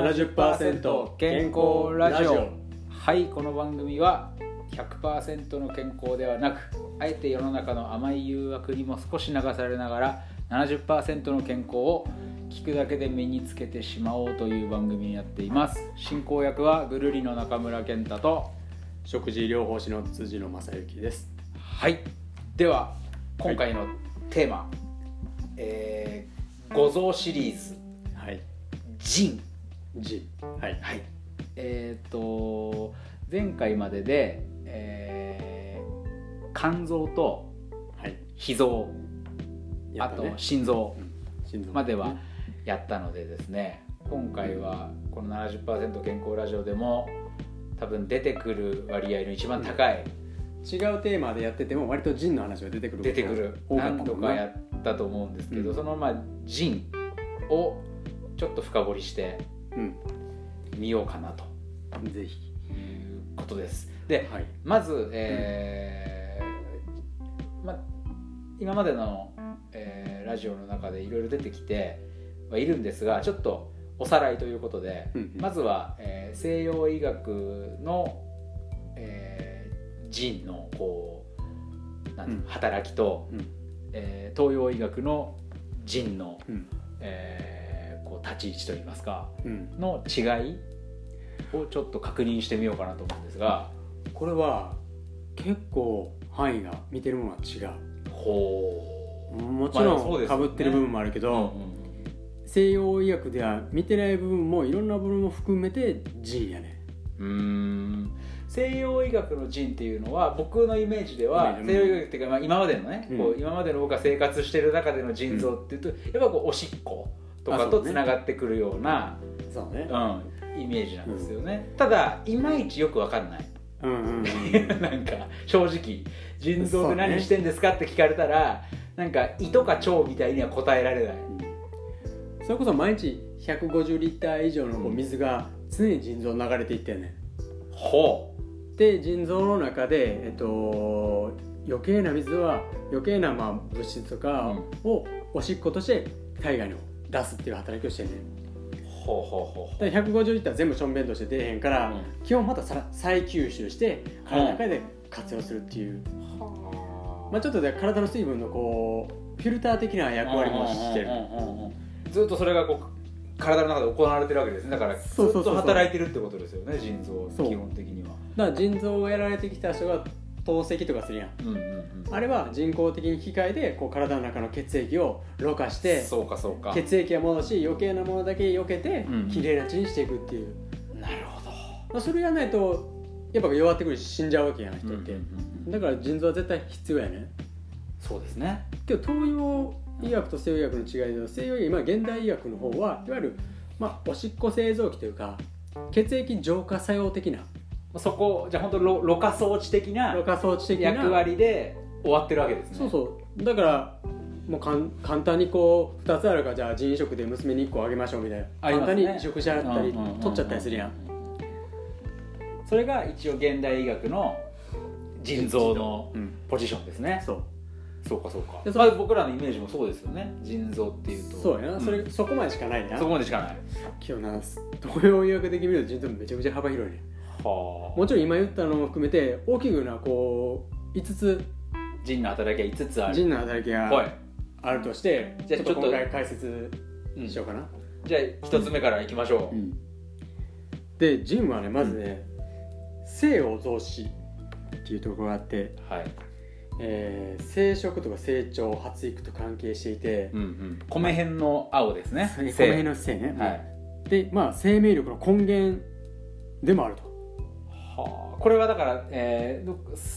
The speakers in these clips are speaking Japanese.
70% 健康ラジオ。はい、この番組は 100% の健康ではなく、あえて世の中の甘い誘惑にも少し流されながら 70% の健康を聞くだけで身につけてしまおうという番組になっています。進行役はぐるりの中村健太と食事療法士の辻野正幸です。はい、では今回のテーマ、はい、五臓シリーズ、はい、腎、はいはい、前回までで、肝臓と脾臓、はい、あと心臓まではやったのでですね、今回はこの 70% 健康ラジオでも多分出てくる割合の一番高い、違うテーマでやってても割と腎の話が出てくる何度かやったと思うんですけど、その腎をちょっと深掘りしてみようかなと、ぜひいうことです。で、はい、まず、今までの、ラジオの中でいろいろ出てきてはいるんですが、ちょっとおさらいということで、まずは、西洋医学の、腎のこう働きと、東洋医学の腎の、立ち位置といいますか、の違いをちょっと確認してみようかなと思うんですが、これは結構範囲が見てるものは違う。もちろんかぶってる部分もあるけど、西洋医学では見てない部分もいろんな部分も含めて腎やね。西洋医学の腎っていうのは僕のイメージでは、西洋医学っていうか、今までのね、こう今までの僕が生活してる中での腎臓っていうと、やっぱこうおしっことかとつながってくるような、そうね、イメージなんですよね。ただいまいちよく分かんない、なんか正直腎臓で何してんですかって聞かれたら、なんか胃とか腸みたいには答えられない、それこそ毎日150リッター以上の水が常に腎臓に流れていったよね。ほうで、腎臓の中で、余計な水は余計な物質とかをおしっことして体外に出すっていう働きをしてるね。150リッター全部しょんべんとして出へんから、基本また再吸収して体の中で活用するっていう、ちょっとで体の水分のこうフィルター的な役割もしてる。ずっとそれがこう体の中で行われてるわけですね。だからずっと働いてるってことですよね、腎臓基本的には。だから腎臓をやられてきた人が透析とかするやん、あれは人工的に機械でこう体の中の血液をろ過して、そうか血液を戻し、余計なものだけ避けてきれいな血にしていくっていう、なるほど。それやらないとやっぱ弱ってくるし死んじゃうわけやん人って、だから腎臓は絶対必要やね。そうですね。けど東洋医学と西洋医学の違いで、西洋医学、現代医学の方はいわゆる、おしっこ製造機というか血液浄化作用的な、そこじゃあ本当ろ過装置的な役割で終わってるわけですね。そうそう、だからもう簡単にこう2つあるから、じゃあ腎移植で娘に1個あげましょうみたいな、簡単に移植しちゃったり取っちゃったりするやん。それが一応現代医学の腎臓のポジションですね。そうかで、僕らのイメージもそうですよね、腎臓っていうと。そうやな、そこまでしかないな。今日東洋医学的に見ると腎臓めちゃくちゃ幅広いね。もちろん今言ったのも含めて大きくなこう5つ、腎の働きが5つある、腎の働きがあるとして、じゃあちょっと今回解説しようかな、じゃあ1つ目からいきましょう。で、腎はね、まずね、生を増しっていうところがあって、生殖とか成長、発育と関係していて、米辺の青ですね、米辺の生ね、で、生命力の根源でもあると。これはだから、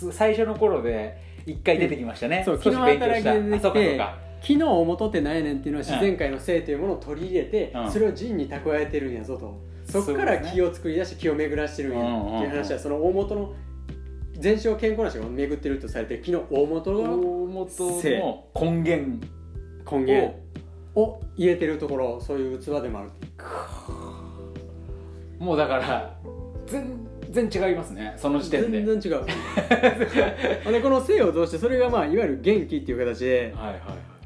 最初の頃で一回出てきましたね。そう、昨日働きで出てきて、昨日をもとってないねんっていうのは自然界の性というものを取り入れて、それを腎に蓄えてるんやぞと、そこから気を作り出して気を巡らしてるんやっていう話は、その大元の全身を健康な人が巡ってるとされてる昨日大元の根源を入れてるところ、そういう器でもある。もうだから全然違いますね、その時点で全然違うで、この生を通してそれが、いわゆる元気っていう形で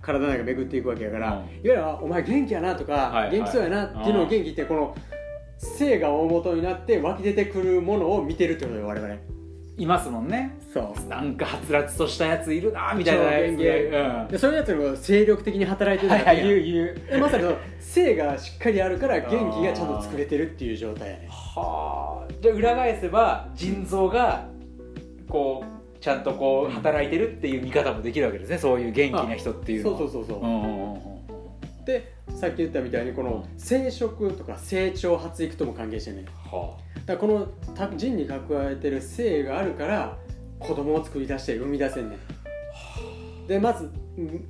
体の中巡っていくわけやから、いわゆるお前元気やなとか、元気そうやなっていうのを元気って、この性が大元になって湧き出てくるものを見てるってことよ、我々いますもんね。そうなんかはつらつとしたやついるなみたいなやつで、うん、でそういうやつも精力的に働いてるから、はいはい、言うまさにその性がしっかりあるから元気がちゃんと作れてるっていう状態やね。はあ。で裏返せば腎臓がこうちゃんとこう働いてるっていう見方もできるわけですね、そういう元気な人っていうのは。そうそうそうそう、うん、でさっき言ったみたいにこの生殖とか成長発育とも関係してね、はあ、だこの腎に蓄えてる性があるから子供を作り出して生み出せんねん。でまず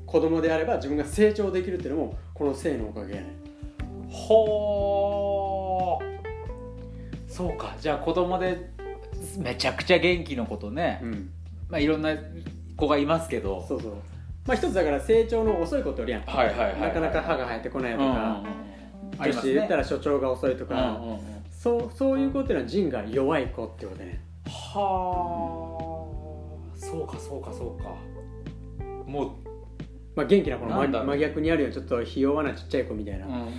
子供であれば自分が成長できるっていうのもこの性のおかげやねん。ほー、そうか。じゃあ子供でめちゃくちゃ元気のことね、うん、まあ、いろんな子がいますけど、そうそう、まあ、一つだから成長の遅いことよりやん、はいはいはいはい、なかなか歯が生えてこないとか、うんうん、女子で言ったら所長が遅いとか、うんうんうん、そういう子っていうのは腎が弱い子ってことね。はあ、うん、そうかそうかそうか。もう、まあ、元気な子の真逆にあるよ、ちょっとひ弱なちっちゃい子みたいな、うんうんうんうん、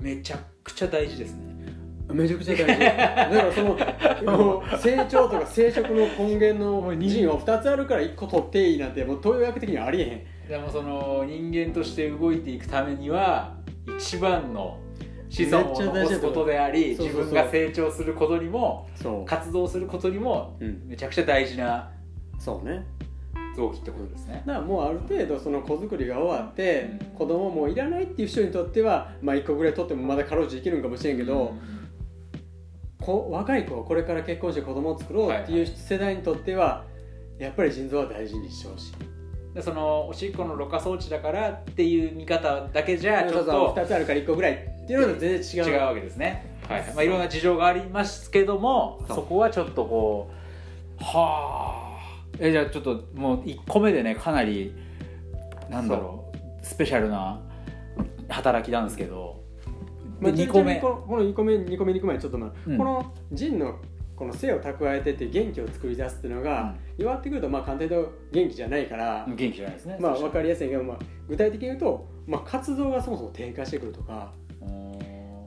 めちゃくちゃ大事ですね。めちゃくちゃ大事だからそのもう成長とか成殖の根源の腎は2つあるから1個取っていいなんてもう東洋医学的にはありえへん。でもその人間として動いていくためには一番の子孫を残すことであり、自分が成長することにも活動することにもめちゃくちゃ大事な臓器ってことですね。だからもうある程度その子作りが終わって、うん、子供もういらないっていう人にとっては、まあ、1個ぐらい取ってもまだかろうじていけるんかもしれんけど、うん、若い子はこれから結婚して子供を作ろうっていう世代にとってはやっぱり腎臓は大事にしてほしい。そのおしっこのろ過装置だからっていう見方だけじゃちょっと2つあるから1個ぐらいっていうのと全然違うわけですね、はい。まあ、いろんな事情がありますけども そこはちょっとこうはあ。じゃあちょっともう1個目でねかなりなんだろうスペシャルな働きなんですけど、まあ、2個目、この2個目に行く前にちょっとな、うん、この腎のこの性を蓄えてって元気を作り出すっていうのが、うん、弱ってくるとまあ簡単に言うと元気じゃないから元気じゃないですね、まあ、分かりやすいけど、まあ、具体的に言うと、まあ、活動がそもそも低下してくるとか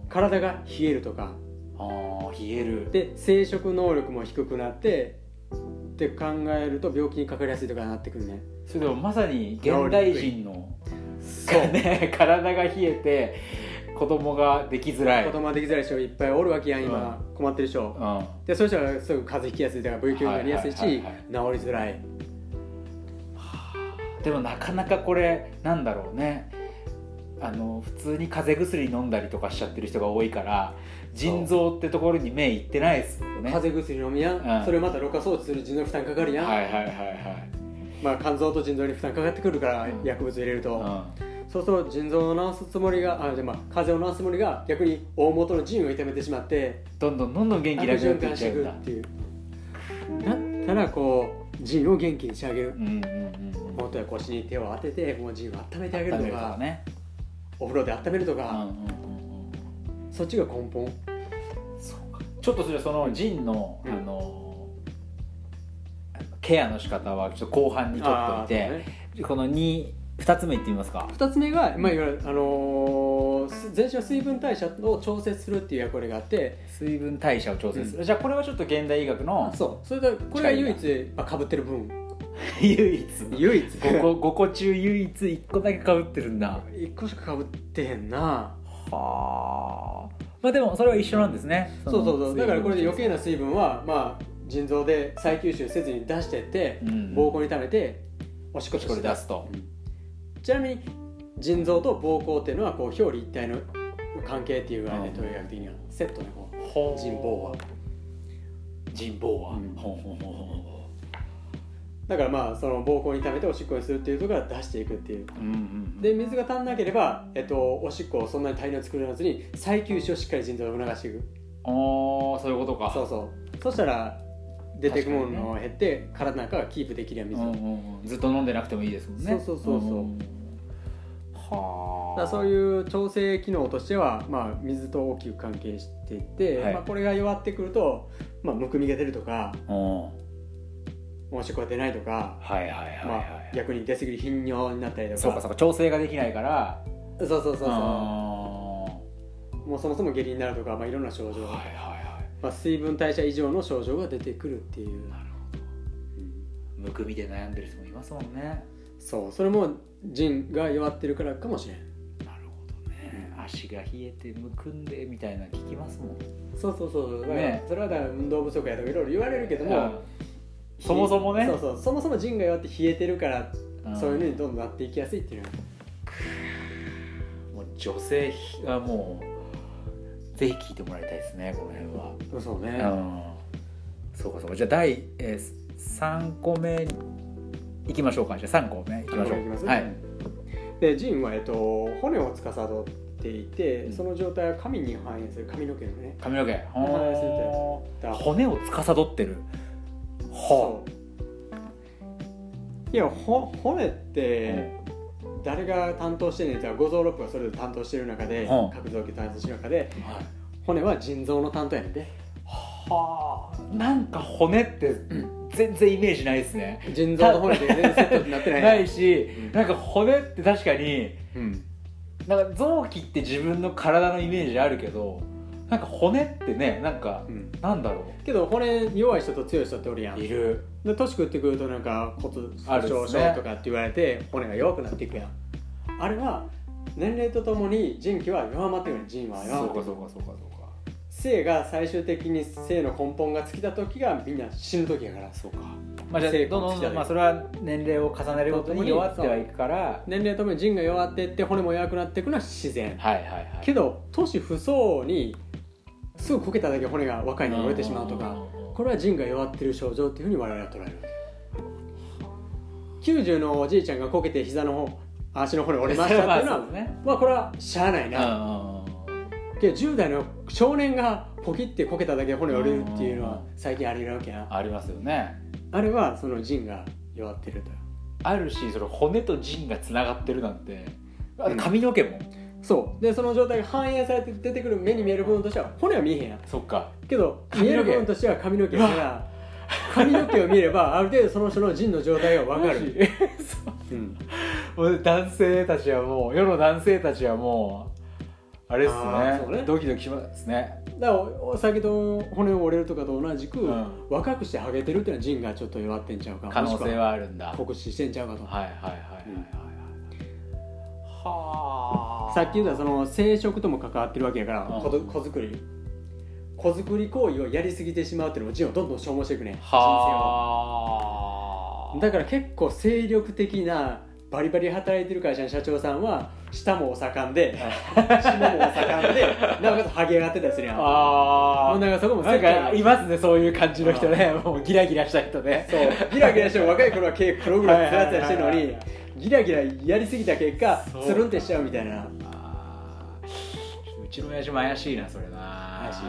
体が冷えるとか、あ、冷えるで生殖能力も低くなってって考えると病気にかかりやすいとかになってくるね。それでもまさに現代人のそう、ね、体が冷えて子供ができづらい人いっぱいおるわけやん今、うん、困ってる人、うん、でそういう人はすぐ風邪ひきやすいとか V 級になりやすいし、はいはいはいはい、治りづらい。でもなかなかこれなんだろうね、普通に風邪薬飲んだりとかしちゃってる人が多いから腎臓ってところに目いってないですよね。風邪薬飲みやん、うん、それまたろ過装置する腎臓に負担かかるやん、はいはいはいはい、まあ、肝臓と腎臓に負担かかってくるから、うん、薬物入れると、うん、そうそう腎臓を治すつもりがあ、でまあ風邪を治すつもりが逆に大元の腎を痛めてしまってどんどん元気なくなっていっちゃうんだっていう。だったらこう腎を元気にしてあげる、うんうんうん、元や腰に手を当ててもう腎を温めてあげるとかね、お風呂で温めるとか、うんうんうんうん、そっちが根本。そうか、ちょっとそれはその腎の、うん、ケアの仕方はちょっと後半に取っておいて、ね、この2つ目いってみますか。2つ目が、まあ、いわゆる、全身の水分代謝を調節するっていう役割があって、水分代謝を調節する、うん、じゃあこれはちょっと現代医学のそれでこれが唯一、まあ、かぶってる分唯一5個中唯一1個だけかぶってるんだ1個しかかぶってへんな。はあ。まあでもそれは一緒なんですね、うん、そうだからこれで余計な水分は、まあ、腎臓で再吸収せずに出してって、うん、膀胱に溜めておしっこで出すと、うん。ちなみに腎臓と膀胱っていうのはこう表裏一体の関係っていうぐらいで統計学的にはセットの方、腎膀は腎膀は、うん、だからまあその膀胱に溜めておしっこにするっていうところから出していくっていう、うんうん、で水が足んなければ、おしっこをそんなに大量に作らずに再吸収をしっかり腎臓で促していく。ああ、そういうことか。そうしたら出てくものを減って、ね、体なんかがキープできるやん水を、うんうんうん、ずっと飲んでなくてもいいですもんね。はあ。だそういう調整機能としては、まあ、水と大きく関係していて、はい、まあ、これが弱ってくると、まあ、むくみが出るとか、おしっこが出ないとか、逆に出過ぎる頻尿になったりとか。そうか調整ができないから。そうそうそうそう。もうそもそも下痢になるとか、まあ、いろんな症状が、はいはいはい、まあ、水分代謝異常の症状が出てくるっていう。なるほど、うん、むくみで悩んでる人もいますもんね。そう、それも腎が弱ってるからかもしれん。なるほどね、うん、足が冷えてむくんでみたいな聞きますもん。そうそうそう、だから、ね、それはだから運動不足やとかいろいろ言われるけども、そもそもね、そうそう、そもそも腎が弱って冷えてるから、うん、そういうのにどんどんなっていきやすいっていうのは、もう女性はもうぜひ聞いてもらいたいですね、この辺は。そうそうね、うん、そうかそうか。じゃあ第、3個目いきましょうか。じゃあ3個目いきましょう。はい。で腎は、骨を司っていて、その状態は髪に反映する、髪の毛のね、髪の毛反映するってやつ。骨を司ってる。はあ、いや骨って誰が担当してんねんって言ったら、五臓六腑がそれぞれ担当してる中で、各臓器担当してる中で、はい、骨は腎臓の担当やねんで。はあ、なんか骨って、うん、全然イメージないですね。腎臓と骨って全然セットになってないないし、うん、なんか骨って確かに、うん、なんか臓器って自分の体のイメージあるけど、なんか骨ってね、なんか、うん、なんだろうけど、骨弱い人と強い人っておるやん。いる。で年食ってくるとなんか骨粗しょうとかって言われて、ね、骨が弱くなっていくやん。あれは年齢とともに腎気は弱まってくる。腎は弱まってくる。そうかそうかそうかそうか。生が最終的に生の根本が尽きた時がみんな死ぬ時やから。そうか。まあじゃあどんどん、まあそれは年齢を重ねることに弱ってはいくから、年齢とともに腎が弱っていって骨も弱くなっていくのは自然。はいはいはい。けど年不相にすぐこけただけ骨が若いのに折れてしまうとか、これは腎が弱ってる症状っていうふうに我々は捉える。90のおじいちゃんがこけて膝の方、足の骨折れましたっていうのはまあこれはしゃあないな。けど10代の少年がポキってこけただけ骨折れるっていうのは最近あり得るわけや。ありますよね。あれはその腎が弱ってると。あるし、その骨と腎がつながってるなんて、髪の毛も、うんそうで、その状態が反映されて出てくる目に見える部分としては骨は見えへんやん。そっか。けど見える部分としては髪の毛やから、髪の毛を見ればある程度その人の腎の状態が分かるそう、うん、男性たちはもう、世の男性たちはもうあれっす ね、ドキドキしますね。だからお酒と骨を折れるとかと同じく、うん、若くしてハゲてるっていうのは腎がちょっと弱ってんちゃうか、可能性はあるんだ。酷使してんちゃうかと。はいはいはいはい、うんはあ、さっき言ったその生殖とも関わってるわけやから、うん、子作り行為をやりすぎてしまうっていうのも腎をどんどん消耗していくね。はあ、人生を。だから結構精力的なバリバリ働いてる会社の社長さんは舌もお盛んで下もお盛んでなおかつハゲ上がってたりするやん。ああ、なんかそこもなんかいますね、そういう感じの人ね。もうギラギラした人ね。そうギラギラしても若い頃は毛黒々つらつらしてるのにギラギラやりすぎた結果つるんってしちゃうみたいな。あ、うちの親父も怪しいな、それな。怪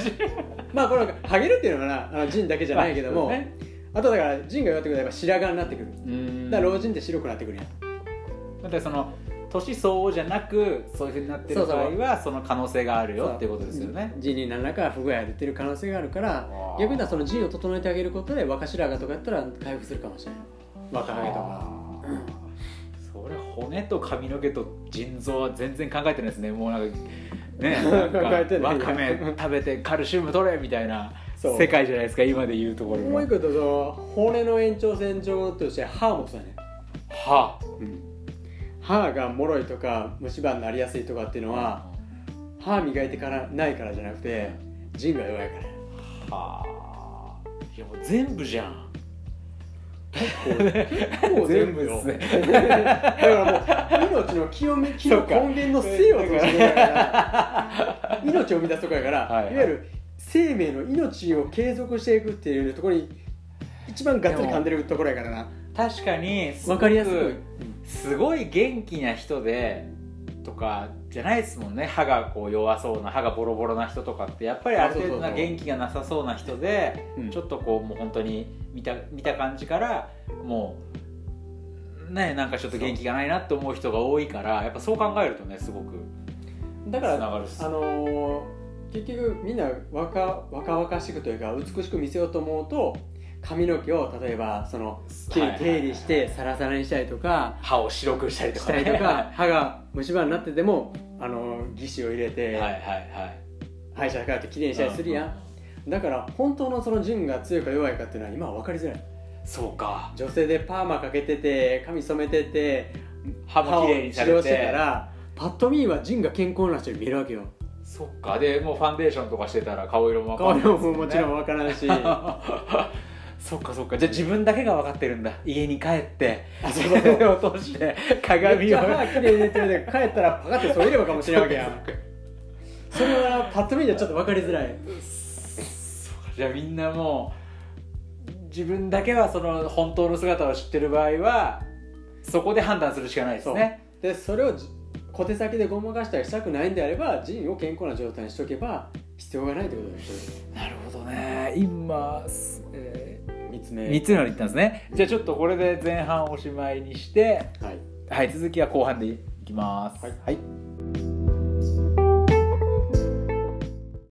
しいまあこのハゲるっていうのはな、あの腎だけじゃないけども、まあね、あとだから腎が弱ってくるとやっぱ白髪になってくる。うん、だから老人って白くなってくるやん。だからその年相応じゃなくそういう風になってる場合はその可能性があるよっていうことですよね。腎に何らか不具合が出てる可能性があるから、逆に言ったら腎を整えてあげることで若白髪とかやったら回復するかもしれない。若ハゲとか。うん、それ骨と髪の毛と腎臓は全然考えてないですね。もうなんかね、わかめ食べてカルシウム取れみたいな世界じゃないですか、今で言うところ。もう一個言うと、その骨の延長線上として歯もそうやね。歯、うん、歯が脆いとか虫歯になりやすいとかっていうのは、歯磨いてからないからじゃなくて腎が弱いから。はあ、いやもう全部じゃん。結構全部ですねだからもう命の気の根源の生を生み出すとこやから命を生み出すとこやから、はいはい、いわゆる生命の命を継続していくっていうところに一番ガッツリ噛んでるところやからな。確かに分かりやすく、すごい元気な人でとかじゃないですもんね。歯がこう弱そうな、歯がボロボロな人とかってやっぱりある程度な元気がなさそうな人で、うん、ちょっとこうもう本当に見た感じからもうね、なんかちょっと元気がないなって思う人が多いから、やっぱそう考えるとね、すごくだから繋がるし、結局みんな若々しくというか美しく見せようと思うと髪の毛を例えばそのきれいに手入れしてサラサラにしたりとか、歯を白くしたりとか、歯が虫歯になってても義歯を入れて歯医者からってきれいにしたりするやん。だから本当のその純が強いか弱いかっていうのは今は分かりづらい。そうか。女性でパーマかけてて髪染めてて歯を治療してたらパッと見は純が健康な人に見えるわけよ。そっか。でもうファンデーションとかしてたら顔色も分からない、ね、顔色ももちろん分からないしそっかそっか。じゃあ自分だけが分かってるんだ。家に帰って手を通して鏡をめっちゃ歯きれいに塗ってるんだけど帰ったらパカッて添えればかもしれないわけやんそれはパッと見じゃちょっと分かりづらいじゃあみんなもう自分だけはその本当の姿を知ってる場合はそこで判断するしかないですね。 でそれを小手先でごまかしたりしたくないんであれば腎を健康な状態にしとけば必要がないということです。なるほどね。今、3つ目までいったんですね。じゃあちょっとこれで前半おしまいにして、はい、続きは後半でいきます。はい、はい。